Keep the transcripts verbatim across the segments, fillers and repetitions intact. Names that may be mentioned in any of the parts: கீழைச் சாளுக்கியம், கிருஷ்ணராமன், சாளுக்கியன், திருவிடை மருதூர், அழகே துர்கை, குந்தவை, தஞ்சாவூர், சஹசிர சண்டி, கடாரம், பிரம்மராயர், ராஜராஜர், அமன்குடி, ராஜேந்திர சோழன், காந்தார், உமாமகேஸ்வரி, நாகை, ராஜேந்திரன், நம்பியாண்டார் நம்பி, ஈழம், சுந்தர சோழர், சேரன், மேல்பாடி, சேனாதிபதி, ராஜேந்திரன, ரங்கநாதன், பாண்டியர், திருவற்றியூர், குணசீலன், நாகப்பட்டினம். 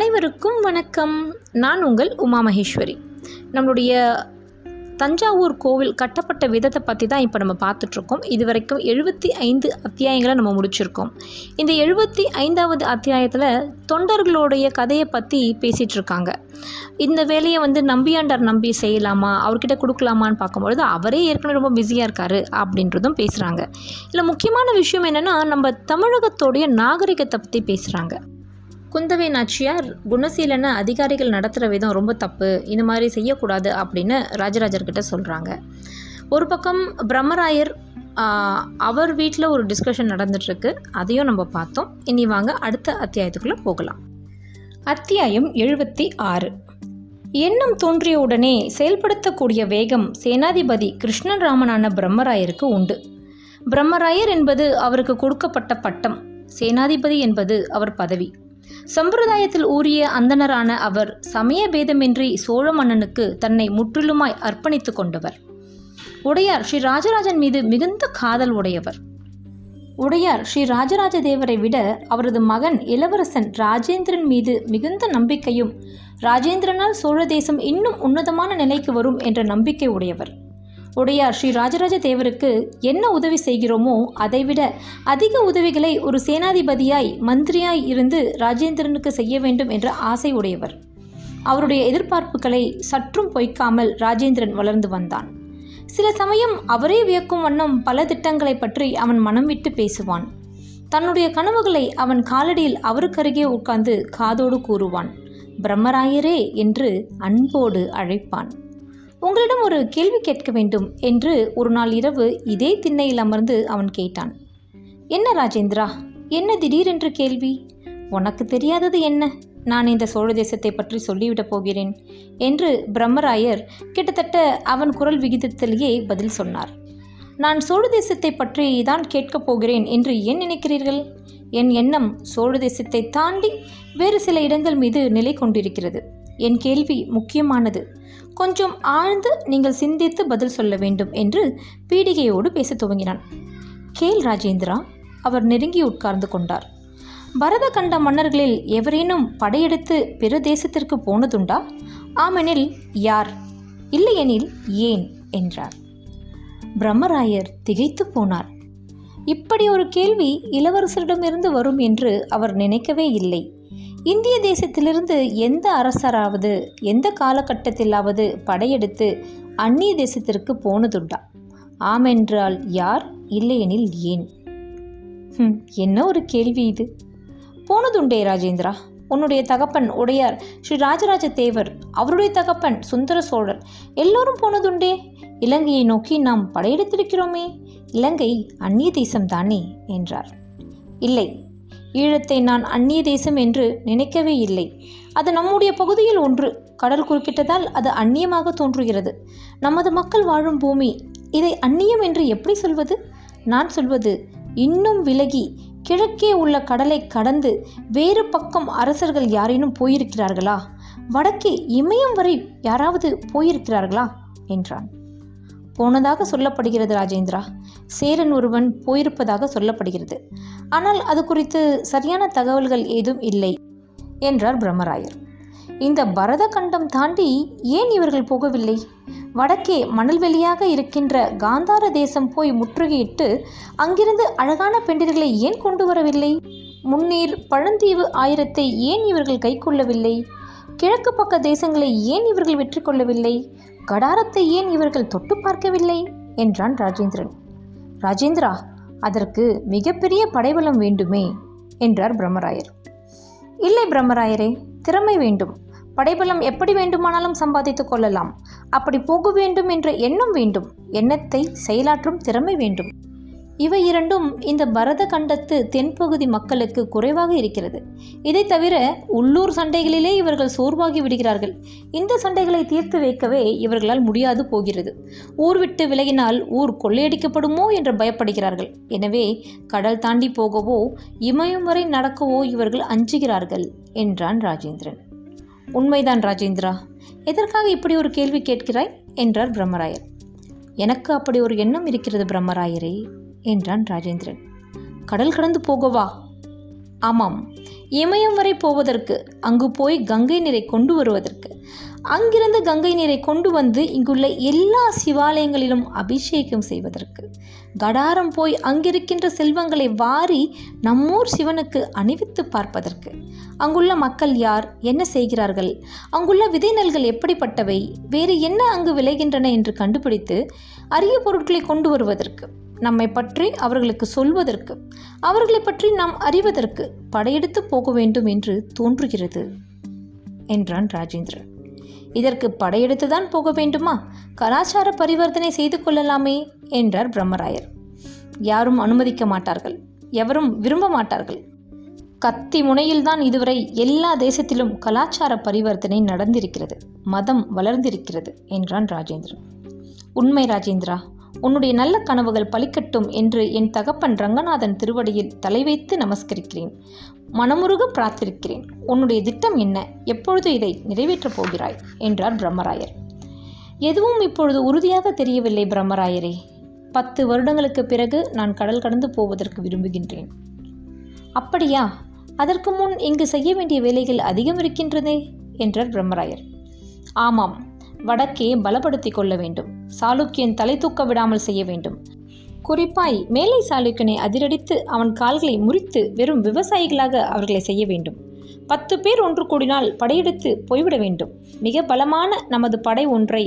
அனைவருக்கும் வணக்கம். நான் உங்கள் உமாமகேஸ்வரி. நம்மளுடைய தஞ்சாவூர் கோவில் கட்டப்பட்ட விதத்தை பற்றி தான் இப்போ நம்ம பார்த்துட்ருக்கோம். இது வரைக்கும் எழுபத்தி ஐந்து அத்தியாயங்களை நம்ம முடிச்சிருக்கோம். இந்த எழுபத்தி ஐந்தாவது அத்தியாயத்தில் தொண்டர்களுடைய கதையை பற்றி பேசிகிட்ருக்காங்க. இந்த வேலையை வந்து நம்பியாண்டார் நம்பி செய்யலாமா, அவர்கிட்ட கொடுக்கலாமான்னு பார்க்கும்பொழுது அவரே ஏற்கனவே ரொம்ப பிஸியாக இருக்கார் அப்படின்றதும் பேசுகிறாங்க. இல்லை, முக்கியமான விஷயம் என்னென்னா, நம்ம தமிழகத்தோடைய நாகரிகத்தை பற்றி பேசுகிறாங்க. குந்தவை நாச்சியார் குணசீலனை அதிகாரிகள் நடத்துகிற விதம் ரொம்ப தப்பு, இந்த மாதிரி செய்யக்கூடாது அப்படின்னு ராஜராஜர்கிட்ட சொல்கிறாங்க. ஒரு பக்கம் பிரம்மராயர் அவர் வீட்டில் ஒரு டிஸ்கஷன் நடந்துகிட்ருக்கு, அதையும் நம்ம பார்த்தோம். இனி வாங்க அடுத்த அத்தியாயத்துக்குள்ளே போகலாம். அத்தியாயம் எழுபத்தி ஆறு. எண்ணம் தோன்றியவுடனே செயல்படுத்தக்கூடிய வேகம் சேனாதிபதி கிருஷ்ணராமனான பிரம்மராயருக்கு உண்டு. பிரம்மராயர் என்பது அவருக்கு கொடுக்கப்பட்ட பட்டம், சேனாதிபதி என்பது அவர் பதவி. சம்பிரதாயத்தில் ஊறிய அந்தனரான அவர் சமய பேதமின்றி சோழ மன்னனுக்கு தன்னை முற்றிலுமாய் அர்ப்பணித்து கொண்டவர். உடையார் ஸ்ரீ ராஜராஜன் மீது மிகுந்த காதல் உடையவர். உடையார் ஸ்ரீ ராஜராஜ தேவரை விட அவரது மகன் இளவரசன் ராஜேந்திரன் மீது மிகுந்த நம்பிக்கையும், ராஜேந்திரனால் சோழ தேசம் இன்னும் உன்னதமான நிலைக்கு வரும் என்ற நம்பிக்கை உடையவர். உடையார் ஸ்ரீ ராஜராஜ தேவருக்கு என்ன உதவி செய்கிறோமோ அதைவிட அதிக உதவிகளை ஒரு சேனாதிபதியாய் மந்திரியாய் இருந்து ராஜேந்திரனுக்கு செய்ய வேண்டும் என்ற ஆசை உடையவர். அவருடைய எதிர்பார்ப்புகளை சற்றும் பொய்க்காமல் ராஜேந்திரன் வளர்ந்து வந்தான். சில சமயம் அவரே வியக்கும் வண்ணம் பல திட்டங்களை பற்றி அவன் மனம் விட்டு பேசுவான். தன்னுடைய கனவுகளை அவன் காலடியில் அவருக்கருகே உட்கார்ந்து காதோடு கூறுவான். பிரம்மராயரே என்று அன்போடு அழைப்பான். உங்களிடம் ஒரு கேள்வி கேட்க வேண்டும் என்று ஒரு நாள் இரவு இதே திண்ணையில் அமர்ந்து அவன் கேட்டான். என்ன ராஜேந்திரா, என்ன திடீரென்று கேள்வி? உனக்கு தெரியாதது என்ன? நான் இந்த சோழ தேசத்தை பற்றி சொல்லிவிடப் போகிறேன் என்று பிரம்மராயர் கிட்டத்தட்ட அவன் குரல் விகிதத்திலேயே பதில் சொன்னார். நான் சோழ தேசத்தை பற்றி தான் கேட்கப் போகிறேன் என்று ஏன் நினைக்கிறீர்கள்? என் எண்ணம் சோழ தேசத்தை தாண்டி வேறு சில இடங்கள் மீது நிலை கொண்டிருக்கிறது. என் கேள்வி முக்கியமானது, கொஞ்சம் ஆழ்ந்து நீங்கள் சிந்தித்து பதில் சொல்ல வேண்டும் என்று பீடிகையோடு பேச துவங்கினான். கேள் ராஜேந்திரா. அவர் நெருங்கி உட்கார்ந்து கொண்டார். பரத கண்ட மன்னர்களில் எவரேனும் படையெடுத்து பிற தேசத்திற்கு போனதுண்டா? ஆமெனில் யார், இல்லையெனில் ஏன் என்றார். பிரம்மராயர் திகைத்து போனார். இப்படி ஒரு கேள்வி இளவரசரிடமிருந்து வரும் என்று அவர் நினைக்கவே இல்லை. இந்திய தேசத்திலிருந்து எந்த அரசராவது எந்த காலகட்டத்திலாவது படையெடுத்து அந்நிய தேசத்திற்கு போனதுண்டா? ஆமென்றால் யார், இல்லையெனில் ஏன். ம், என்ன ஒரு கேள்வி இது! போனதுண்டே ராஜேந்திரா. உன்னுடைய தகப்பன் உடையார் ஸ்ரீ ராஜராஜ தேவர், அவருடைய தகப்பன் சுந்தர சோழர், எல்லோரும் போனதுண்டே. இலங்கையை நோக்கி நாம் படையெடுத்திருக்கிறோமே, இலங்கை அந்நிய தேசம்தானே என்றார். இல்லை, ஈழத்தை நான் அந்நிய தேசம் என்று நினைக்கவே இல்லை. அது நம்முடைய பகுதியில் ஒன்று. கடல் குறுக்கிட்டதால் அது அந்நியமாக தோன்றுகிறது. நமது மக்கள் வாழும் பூமி, இதை அந்நியம் என்று எப்படி சொல்வது? நான் சொல்வது, இன்னும் விலகி கிழக்கே உள்ள கடலை கடந்து வேறு பக்கம் அரசர்கள் யாரேனும் போயிருக்கிறார்களா? வடக்கே இமயம் வரை யாராவது போயிருக்கிறார்களா என்றான். போனதாக சொல்லப்படுகிறது ராஜேந்திரா. சேரன் ஒருவன் போயிருப்பதாக சொல்லப்படுகிறது, ஆனால் அது குறித்து சரியான தகவல்கள் ஏதும் இல்லை என்றார் பிரம்மராயர். இந்த பரத கண்டம் தாண்டி ஏன் இவர்கள் போகவில்லை? வடக்கே மணல்வெளியாக இருக்கின்ற காந்தார தேசம் போய் முற்றுகையிட்டு அங்கிருந்து அழகான பெண்டிர்களை ஏன் கொண்டு வரவில்லை? முன்னீர் பழந்தீவு ஆயிரத்தை ஏன் இவர்கள் கை கொள்ளவில்லை? கிழக்கு பக்க தேசங்களை ஏன் இவர்கள் வெற்றி கொள்ளவில்லை? கடாரத்தை ஏன் இவர்கள் தொட்டு பார்க்கவில்லை என்றான் ராஜேந்திரன். ராஜேந்திரா, அதற்கு மிகப்பெரிய படைபலம் வேண்டுமே என்றார் பிரம்மராயர். இல்லை பிரம்மராயரே, திறமை வேண்டும். படைபலம் எப்படி வேண்டுமானாலும் சம்பாதித்து கொள்ளலாம். அப்படி போக வேண்டும் என்ற எண்ணம் வேண்டும். எண்ணத்தை செயலாற்றும் திறமை வேண்டும். இவை இரண்டும் இந்த பரத கண்டத்து தென்பகுதி மக்களுக்கு குறைவாக இருக்கிறது. இதை தவிர உள்ளூர் சண்டைகளிலே இவர்கள் சோர்வாகி விடுகிறார்கள். இந்த சண்டைகளை தீர்த்து வைக்கவே இவர்களால் முடியாது போகிறது. ஊர் விட்டு விலகினால் ஊர் கொள்ளையடிக்கப்படுமோ என்று பயப்படுகிறார்கள். எனவே கடல் தாண்டி போகவோ இமயம் வரை நடக்கவோ இவர்கள் அஞ்சுகிறார்கள் என்றான் ராஜேந்திரன். உண்மைதான் ராஜேந்திரா. எதற்காக இப்படி ஒரு கேள்வி கேட்கிறாய் என்றார் பிரம்மராயர். எனக்கு அப்படி ஒரு எண்ணம் இருக்கிறது பிரம்மராயரே என்றான் ராஜேந்திரன். கடல் கடந்து போகவா? ஆமாம், இமயம் வரை போவதற்கு, அங்கு போய் கங்கை நீரை கொண்டு வருவதற்கு, அங்கிருந்து கங்கை நீரை கொண்டு வந்து இங்குள்ள எல்லா சிவாலயங்களிலும் அபிஷேகம் செய்வதற்கு, கடாரம் போய் அங்கிருக்கின்ற செல்வங்களை வாரி நம்மூர் சிவனுக்கு அணிவித்து பார்ப்பதற்கு, அங்குள்ள மக்கள் யார், என்ன செய்கிறார்கள், அங்குள்ள விதை நெல்கள் எப்படிப்பட்டவை, வேறு என்ன அங்கு விளைகின்றன என்று கண்டுபிடித்து அரிய பொருட்களை கொண்டு வருவதற்கு, நம்மை பற்றி அவர்களுக்கு சொல்வதற்கு, அவர்களை பற்றி நாம் அறிவதற்கு படையெடுத்து போக வேண்டும் என்று தோன்றுகிறது என்றான் ராஜேந்திரன். இதற்கு படையெடுத்துதான் போக வேண்டுமா? கலாச்சார பரிவர்த்தனை செய்து கொள்ளலாமே என்றார் பிரம்மராயர். யாரும் அனுமதிக்க மாட்டார்கள், எவரும் விரும்ப மாட்டார்கள். கத்தி முனையில்தான் இதுவரை எல்லா தேசத்திலும் கலாச்சார பரிவர்த்தனை நடந்திருக்கிறது, மதம் வளர்ந்திருக்கிறது என்றான் ராஜேந்திரன். உண்மை ராஜேந்திரா, உன்னுடைய நல்ல கனவுகள் பலிக்கட்டும் என்று என் தகப்பன் ரங்கநாதன் திருவடியில் தலை வைத்து நமஸ்கரிக்கிறேன், மனமுருக பிரார்த்திக்கிறேன். உன்னுடைய திட்டம் என்ன? எப்பொழுது இதை நிறைவேற்றப் போகிறாய் என்றார் பிரம்மராயர். எதுவும் இப்பொழுது உறுதியாக தெரியவில்லை பிரம்மராயரே. பத்து வருடங்களுக்கு பிறகு நான் கடல் கடந்து போவதற்கு விரும்புகின்றேன். அப்படியா? அதற்கு முன் இங்கு செய்ய வேண்டிய வேலைகள் அதிகம் இருக்கின்றதே என்றார் பிரம்மராயர். ஆமாம், வடக்கே பலப்படுத்திக் கொள்ள வேண்டும், சாளுக்கியன் தலை தூக்க விடாமல் செய்ய வேண்டும். குறிப்பாய் மேலை சாளுக்கியனை அதிரடித்து அவன் கால்களை முறித்து வெறும் விவசாயிகளாக அவர்களை செய்ய வேண்டும். பத்து பேர் ஒன்று கூடினால் படையெடுத்து போய்விட வேண்டும். மிக பலமான நமது படை ஒன்றை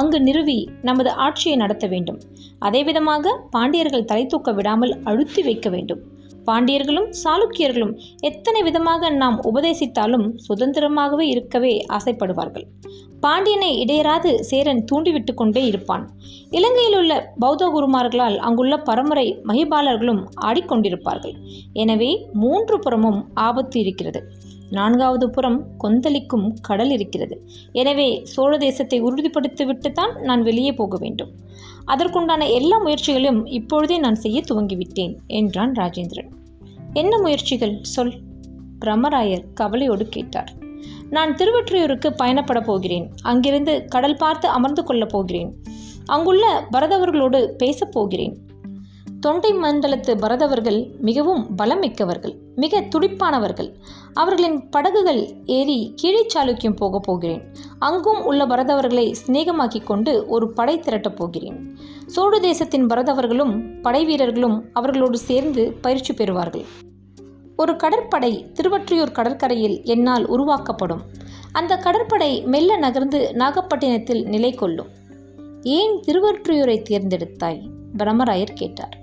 அங்கு நிறுவி நமது ஆட்சியை நடத்த வேண்டும். அதே விதமாக பாண்டியர்கள் தலை தூக்க விடாமல் அழுத்தி வைக்க வேண்டும். பாண்டியர்களும் சாளுக்கியர்களும் எத்தனை விதமாக நாம் உபதேசித்தாலும் சுதந்திரமாகவே இருக்கவே ஆசைப்படுவார்கள். பாண்டியனை இடையராது சேரன் தூண்டிவிட்டு கொண்டே இருப்பான். இலங்கையில் உள்ள பௌத்த குருமார்களால் அங்குள்ள பரம்பரை மகிபாலர்களும் ஆடிக்கொண்டிருப்பார்கள். எனவே மூன்று புறமும் ஆபத்து இருக்கிறது. நான்காவது புறம் கொந்தளிக்கும் கடல் இருக்கிறது. எனவே சோழ தேசத்தை உறுதிப்படுத்திவிட்டுத்தான் நான் வெளியே போக வேண்டும். அதற்குண்டான எல்லா முயற்சிகளையும் இப்பொழுதே நான் செய்ய துவங்கிவிட்டேன் என்றான் ராஜேந்திரன். என்ன முயற்சிகள், சொல்? பிரம்மராயர் கவலையோடு கேட்டார். நான் திருவற்றியூருக்கு பயணப்பட போகிறேன். அங்கிருந்து கடல் பார்த்து அமர்ந்து கொள்ளப் போகிறேன். அங்குள்ள பரதவர்களோடு பேசப் போகிறேன். தொண்டை மண்டலத்து பரதவர்கள் மிகவும் பலமிக்கவர்கள், மிக துடிப்பானவர்கள். அவர்களின் படகுகள் ஏறி கீழைச் சாளுக்கியம் போகப் போகிறேன். அங்கும் உள்ள பரதவர்களை சிநேகமாக்கி கொண்டு ஒரு படை திரட்டப் போகிறேன். சோழ தேசத்தின் பரதவர்களும் படை வீரர்களும் அவர்களோடு சேர்ந்து பயிற்சி பெறுவார்கள். ஒரு கடற்படை திருவற்றியூர் கடற்கரையில் என்னால் உருவாக்கப்படும். அந்த கடற்படை மெல்ல நகர்ந்து நாகப்பட்டினத்தில் நிலை கொள்ளும். ஏன் திருவற்றியூரை தேர்ந்தெடுத்தாய்? பிரம்மராயர் கேட்டார்.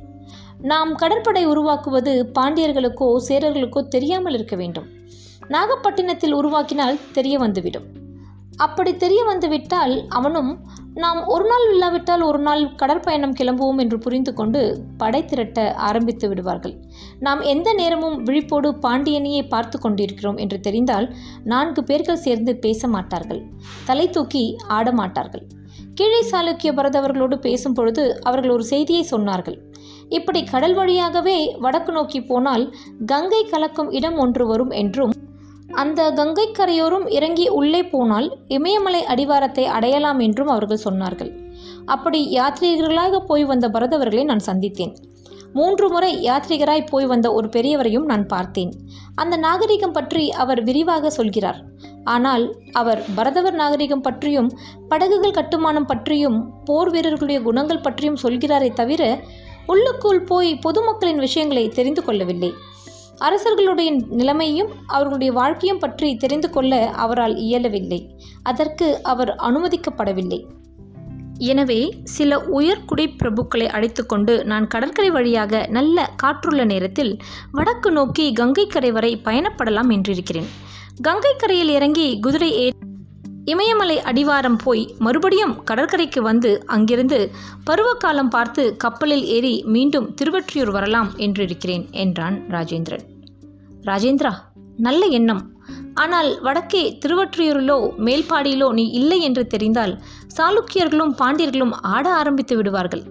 நாம் கடற்படை உருவாக்குவது பாண்டியர்களுக்கோ சேரர்களுக்கோ தெரியாமல் இருக்க வேண்டும். நாகப்பட்டினத்தில் உருவாக்கினால் தெரிய வந்துவிடும். அப்படி தெரிய வந்துவிட்டால் அவனும் நாம் ஒரு நாள் இல்லாவிட்டால் ஒரு நாள் கடற்பயணம் கிளம்புவோம் என்று புரிந்து கொண்டு படை திரட்ட ஆரம்பித்து விடுவார்கள். நாம் எந்த நேரமும் விழிப்போடு பாண்டியனையே பார்த்து கொண்டிருக்கிறோம் என்று தெரிந்தால் நான்கு பேர்கள் சேர்ந்து பேச மாட்டார்கள், தலை தூக்கி ஆட மாட்டார்கள். கீழே சாளுக்கிய பரதவர்களோடு பேசும் பொழுது அவர்கள் ஒரு செய்தியை சொன்னார்கள். இப்படி கடல் வழியாகவே வடக்கு நோக்கி போனால் கங்கை கலக்கும் இடம் ஒன்று வரும் என்றும், அந்த கங்கை கரையோரும் இறங்கி உள்ளே போனால் இமயமலை அடிவாரத்தை அடையலாம் என்றும் அவர்கள் சொன்னார்கள். அப்படி யாத்ரீகர்களாக போய் வந்த பரதவர்களை நான் சந்தித்தேன். மூன்று முறை யாத்ரீகராய் போய் வந்த ஒரு பெரியவரையும் நான் பார்த்தேன். அந்த நாகரிகம் பற்றி அவர் விரிவாக சொல்கிறார். ஆனால் அவர் பரதவர் நாகரிகம் பற்றியும் படகுகள் கட்டுமானம் பற்றியும் போர் வீரர்களுடைய குணங்கள் பற்றியும் சொல்கிறாரே தவிர உள்ளுக்குள் போய் பொதுமக்களின் விஷயங்களை தெரிந்து கொள்ளவில்லை. அரசர்களுடைய நிலைமையும் அவர்களுடைய வாழ்க்கையும் பற்றி தெரிந்து கொள்ள அவரால் இயலவில்லை. அதற்கு அவர் அனுமதிக்கப்படவில்லை. எனவே சில உயர்குடி பிரபுக்களை அழைத்து கொண்டு நான் கடற்கரை வழியாக நல்ல காற்றுள்ள நேரத்தில் வடக்கு நோக்கி கங்கை கரை வரை பயணப்படலாம் என்றிருக்கிறேன். கங்கை கரையில் இறங்கி குதிரை ஏறி இமயமலை அடிவாரம் போய் மறுபடியும் கடற்கரைக்கு வந்து அங்கிருந்து பருவகாலம் பார்த்து கப்பலில் ஏறி மீண்டும் திருவற்றியூர் வரலாம் என்றிருக்கிறேன் என்றான் ராஜேந்திரன். ராஜேந்திரா, நல்ல எண்ணம். ஆனால் வடக்கே திருவற்றியூரிலோ மேல்பாடியிலோ நீ இல்லை என்று தெரிந்தால் சாளுக்கியர்களும் பாண்டியர்களும் ஆட ஆரம்பித்து விடுவார்கள்.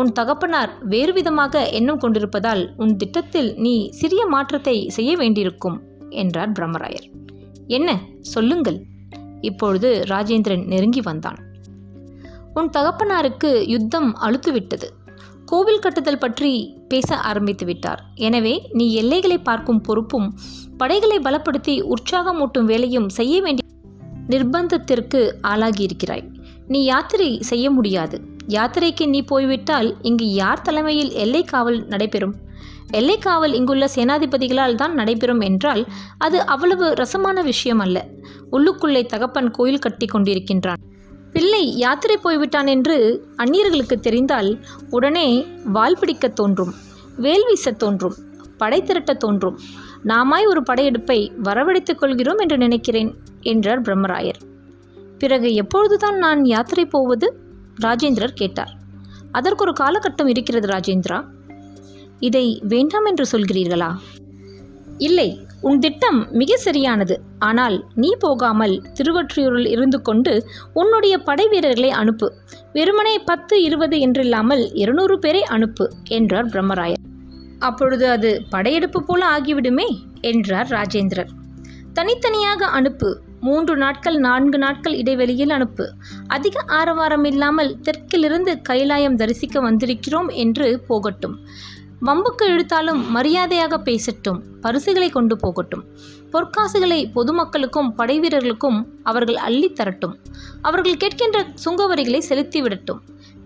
உன் தகப்பனார் வேறு விதமாக எண்ணம் கொண்டிருப்பதால் உன் திட்டத்தில் நீ சிறிய மாற்றத்தை செய்ய வேண்டியிருக்கும் என்றார் பிரம்மராயர். என்ன, சொல்லுங்கள். இப்பொழுது ராஜேந்திரன் நெருங்கி வந்தான். உன் தகப்பனாருக்கு யுத்தம் அலுத்துவிட்டது. கோவில் கட்டுதல் பற்றி பேச ஆரம்பித்து விட்டார். எனவே நீ எல்லைகளை பார்க்கும் பொறுப்பும் படைகளை பலப்படுத்தி உற்சாகமூட்டும் வேலையும் செய்ய வேண்டிய நிர்பந்தத்திற்கு ஆளாகியிருக்கிறாய். நீ யாத்திரை செய்ய முடியாது. யாத்திரைக்கு நீ போய்விட்டால் இங்கு யார் தலைமையில் எல்லை காவல் நடைபெறும்? எல்லை காவல் இங்குள்ள சேனாதிபதிகளால் தான் நடைபெறும் என்றால் அது அவ்வளவு ரசமான விஷயம் அல்ல. உள்ளுக்குள்ளே தகப்பன் கோயில் கட்டி கொண்டிருக்கின்றான், பிள்ளை யாத்திரை போய்விட்டான் என்று அந்நியர்களுக்கு தெரிந்தால் உடனே வால் பிடிக்க தோன்றும், வேல் வீச தோன்றும், படை திரட்ட தோன்றும். நாமாய் ஒரு படையெடுப்பை வரவழைத்துக் கொள்கிறோம் என்று நினைக்கிறேன் என்றார் பிரம்மராயர். பிறகு எப்பொழுதுதான் நான் யாத்திரை போவது? ராஜேந்திரர் கேட்டார். அதற்கொரு காலகட்டம் இருக்கிறது ராஜேந்திரா. இதை வேண்டாம் என்று சொல்கிறீர்களா? இல்லை, உன் திட்டம் மிக சரியானது. ஆனால் நீ போகாமல் திருவற்றியூரில் இருந்து கொண்டு உன்னுடைய படை வீரர்களை அனுப்பு. வெறுமனே பத்து இருபது என்றில்லாமல் இருநூறு பேரை அனுப்பு என்றார் பிரம்மராயர். அப்பொழுது அது படையெடுப்பு போல ஆகிவிடுமே என்றார் ராஜேந்திரர். தனித்தனியாக அனுப்பு. மூன்று நாட்கள் நான்கு நாட்கள் இடைவெளியில் அனுப்பு. அதிக ஆரவாரம் இல்லாமல் தெற்கிலிருந்து கைலாயம் தரிசிக்க வந்திருக்கிறோம் என்று போகட்டும். வம்புக்கு இழுத்தாலும் மரியாதையாக பேசட்டும். பரிசுகளை கொண்டு போகட்டும். பொற்காசுகளை பொதுமக்களுக்கும் படை வீரர்களுக்கும் அவர்கள் அள்ளி தரட்டும். அவர்கள் கேட்கின்ற சுங்கவரிகளை செலுத்திவிடட்டும்.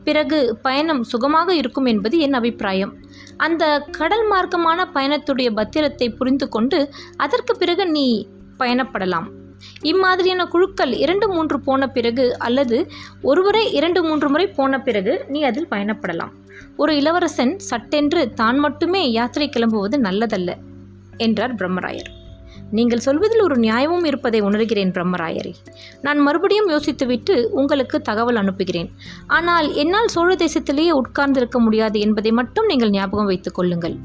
பிறகு பயணம் சுகமாக இருக்கும் என்பது என் அபிப்பிராயம். அந்த கடல் மார்க்கமான பயணத்துடைய பத்திரத்தை புரிந்து கொண்டு அதற்கு பிறகு நீ பயணப்படலாம். இம்மாதிரியான குழுக்கள் இரண்டு மூன்று போன பிறகு அல்லது ஒருவரை இரண்டு மூன்று முறை போன பிறகு நீ அதில் பயணப்படலாம். ஒரு இளவரசன் சட்டென்று தான் மட்டுமே யாத்திரை கிளம்புவது நல்லதல்ல என்றார் பிரம்மராயர். நீங்கள் சொல்வதில் ஒரு நியாயமும் இருப்பதை உணர்கிறேன் பிரம்மராயரே. நான் மறுபடியும் யோசித்துவிட்டு உங்களுக்கு தகவல் அனுப்புகிறேன். ஆனால் என்னால் சோழ தேசத்திலேயே உட்கார்ந்திருக்க முடியாது என்பதை மட்டும் நீங்கள் ஞாபகம் வைத்துக் கொள்ளுங்கள்.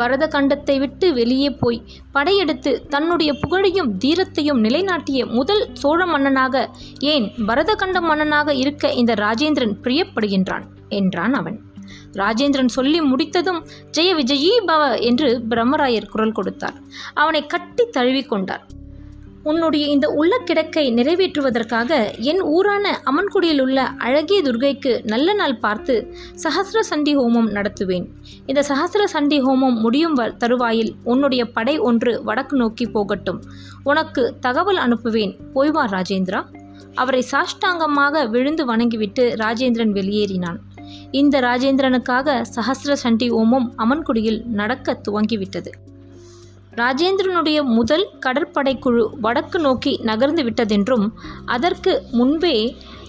பரத கண்டத்தை விட்டு வெளியே போய் படையெடுத்து தன்னுடைய புகழையும் தீரத்தையும் நிலைநாட்டிய முதல் சோழ மன்னனாக, ஏன் பரத கண்ட மன்னனாக இருக்க இந்த ராஜேந்திரன் பிரியப்படுகின்றான் என்றான் அவன். ராஜேந்திரன் சொல்லி முடித்ததும் ஜெய விஜயீ பவ என்று பிரம்மராயர் குரல் கொடுத்தார். அவனை கட்டி தழுவி கொண்டார். உன்னுடைய இந்த உள்ள கிடக்கை நிறைவேற்றுவதற்காக என் ஊரான அமன்குடியில் உள்ள அழகே துர்கைக்கு நல்ல நாள் பார்த்து சஹசிர சண்டி ஹோமம் நடத்துவேன். இந்த சஹசிர சண்டி ஹோமம் முடியும் தருவாயில் உன்னுடைய படை ஒன்று வடக்கு நோக்கி போகட்டும். உனக்கு தகவல் அனுப்புவேன். போய்வா ராஜேந்திரா. அவரை சாஷ்டாங்கமாக விழுந்து வணங்கிவிட்டு ராஜேந்திரன் வெளியேறினான். இந்த ராஜேந்திரனுக்காக சஹசிர சண்டி ஹோமம் அமன்குடியில் நடக்க துவங்கிவிட்டது. ராஜேந்திரனுடைய முதல் கடற்படைக்குழு வடக்கு நோக்கி நகர்ந்து விட்டதென்றும் அதற்கு முன்பே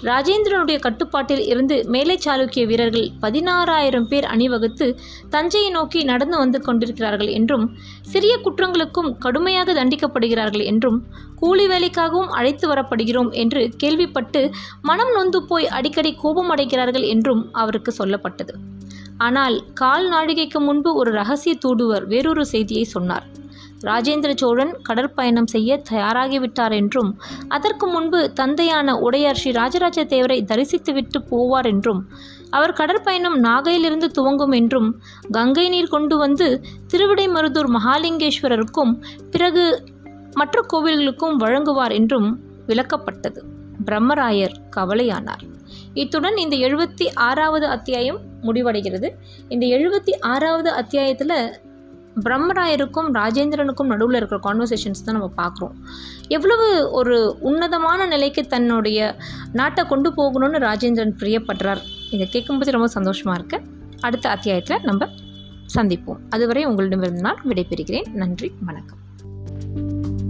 ராஜேந்திரனுடைய கட்டுப்பாட்டில் இருந்து மேலைச் சாளுக்கிய வீரர்கள் பதினாறாயிரம் பேர் அணிவகுத்து தஞ்சையை நோக்கி நடந்து வந்து கொண்டிருக்கிறார்கள் என்றும், சிறிய குற்றங்களுக்கும் கடுமையாக தண்டிக்கப்படுகிறார்கள் என்றும், கூலி வேலைக்காகவும் அழைத்து வரப்படுகிறோம் என்று கேள்விப்பட்டு மனம் நொந்து போய் அடிக்கடி கோபம் அடைகிறார்கள் என்றும் அவருக்கு சொல்லப்பட்டது. ஆனால் கால் நாழிகைக்கு முன்பு ஒரு ரகசிய தூதுவர் வேறொரு செய்தியை சொன்னார். ராஜேந்திர சோழன் கடற்பயணம் செய்ய தயாராகிவிட்டார் என்றும், அதற்கு முன்பு தந்தையான உடையார் ஸ்ரீ ராஜராஜ தேவரை தரிசித்துவிட்டு போவார் என்றும், அவர் கடற்பயணம் நாகையிலிருந்து துவங்கும் என்றும், கங்கை நீர் கொண்டு வந்து திருவிடை மருதூர் மகாலிங்கேஸ்வரருக்கும் பிறகு மற்ற கோவில்களுக்கும் வழங்குவார் என்றும் விளக்கப்பட்டது. பிரம்மராயர் கவலையானார். இத்துடன் இந்த எழுபத்தி ஆறாவது அத்தியாயம் முடிவடைகிறது. இந்த எழுபத்தி ஆறாவது அத்தியாயத்தில் பிரம்மராயருக்கும் ராஜேந்திரனுக்கும் நடுவில் இருக்கிற கான்வர்சேஷன்ஸ் தான் நம்ம பார்க்குறோம். எவ்வளவு ஒரு உன்னதமான நிலைக்கு தன்னுடைய நாட்டை கொண்டு போகணும்னு ராஜேந்திரன் பிரியப்படுறார். இதை கேட்கும்போது ரொம்ப சந்தோஷமாக இருக்கு. அடுத்த அத்தியாயத்தில் நம்ம சந்திப்போம். அதுவரை உங்களிடமிருந்து நான் விடைபெறுகிறேன். நன்றி, வணக்கம்.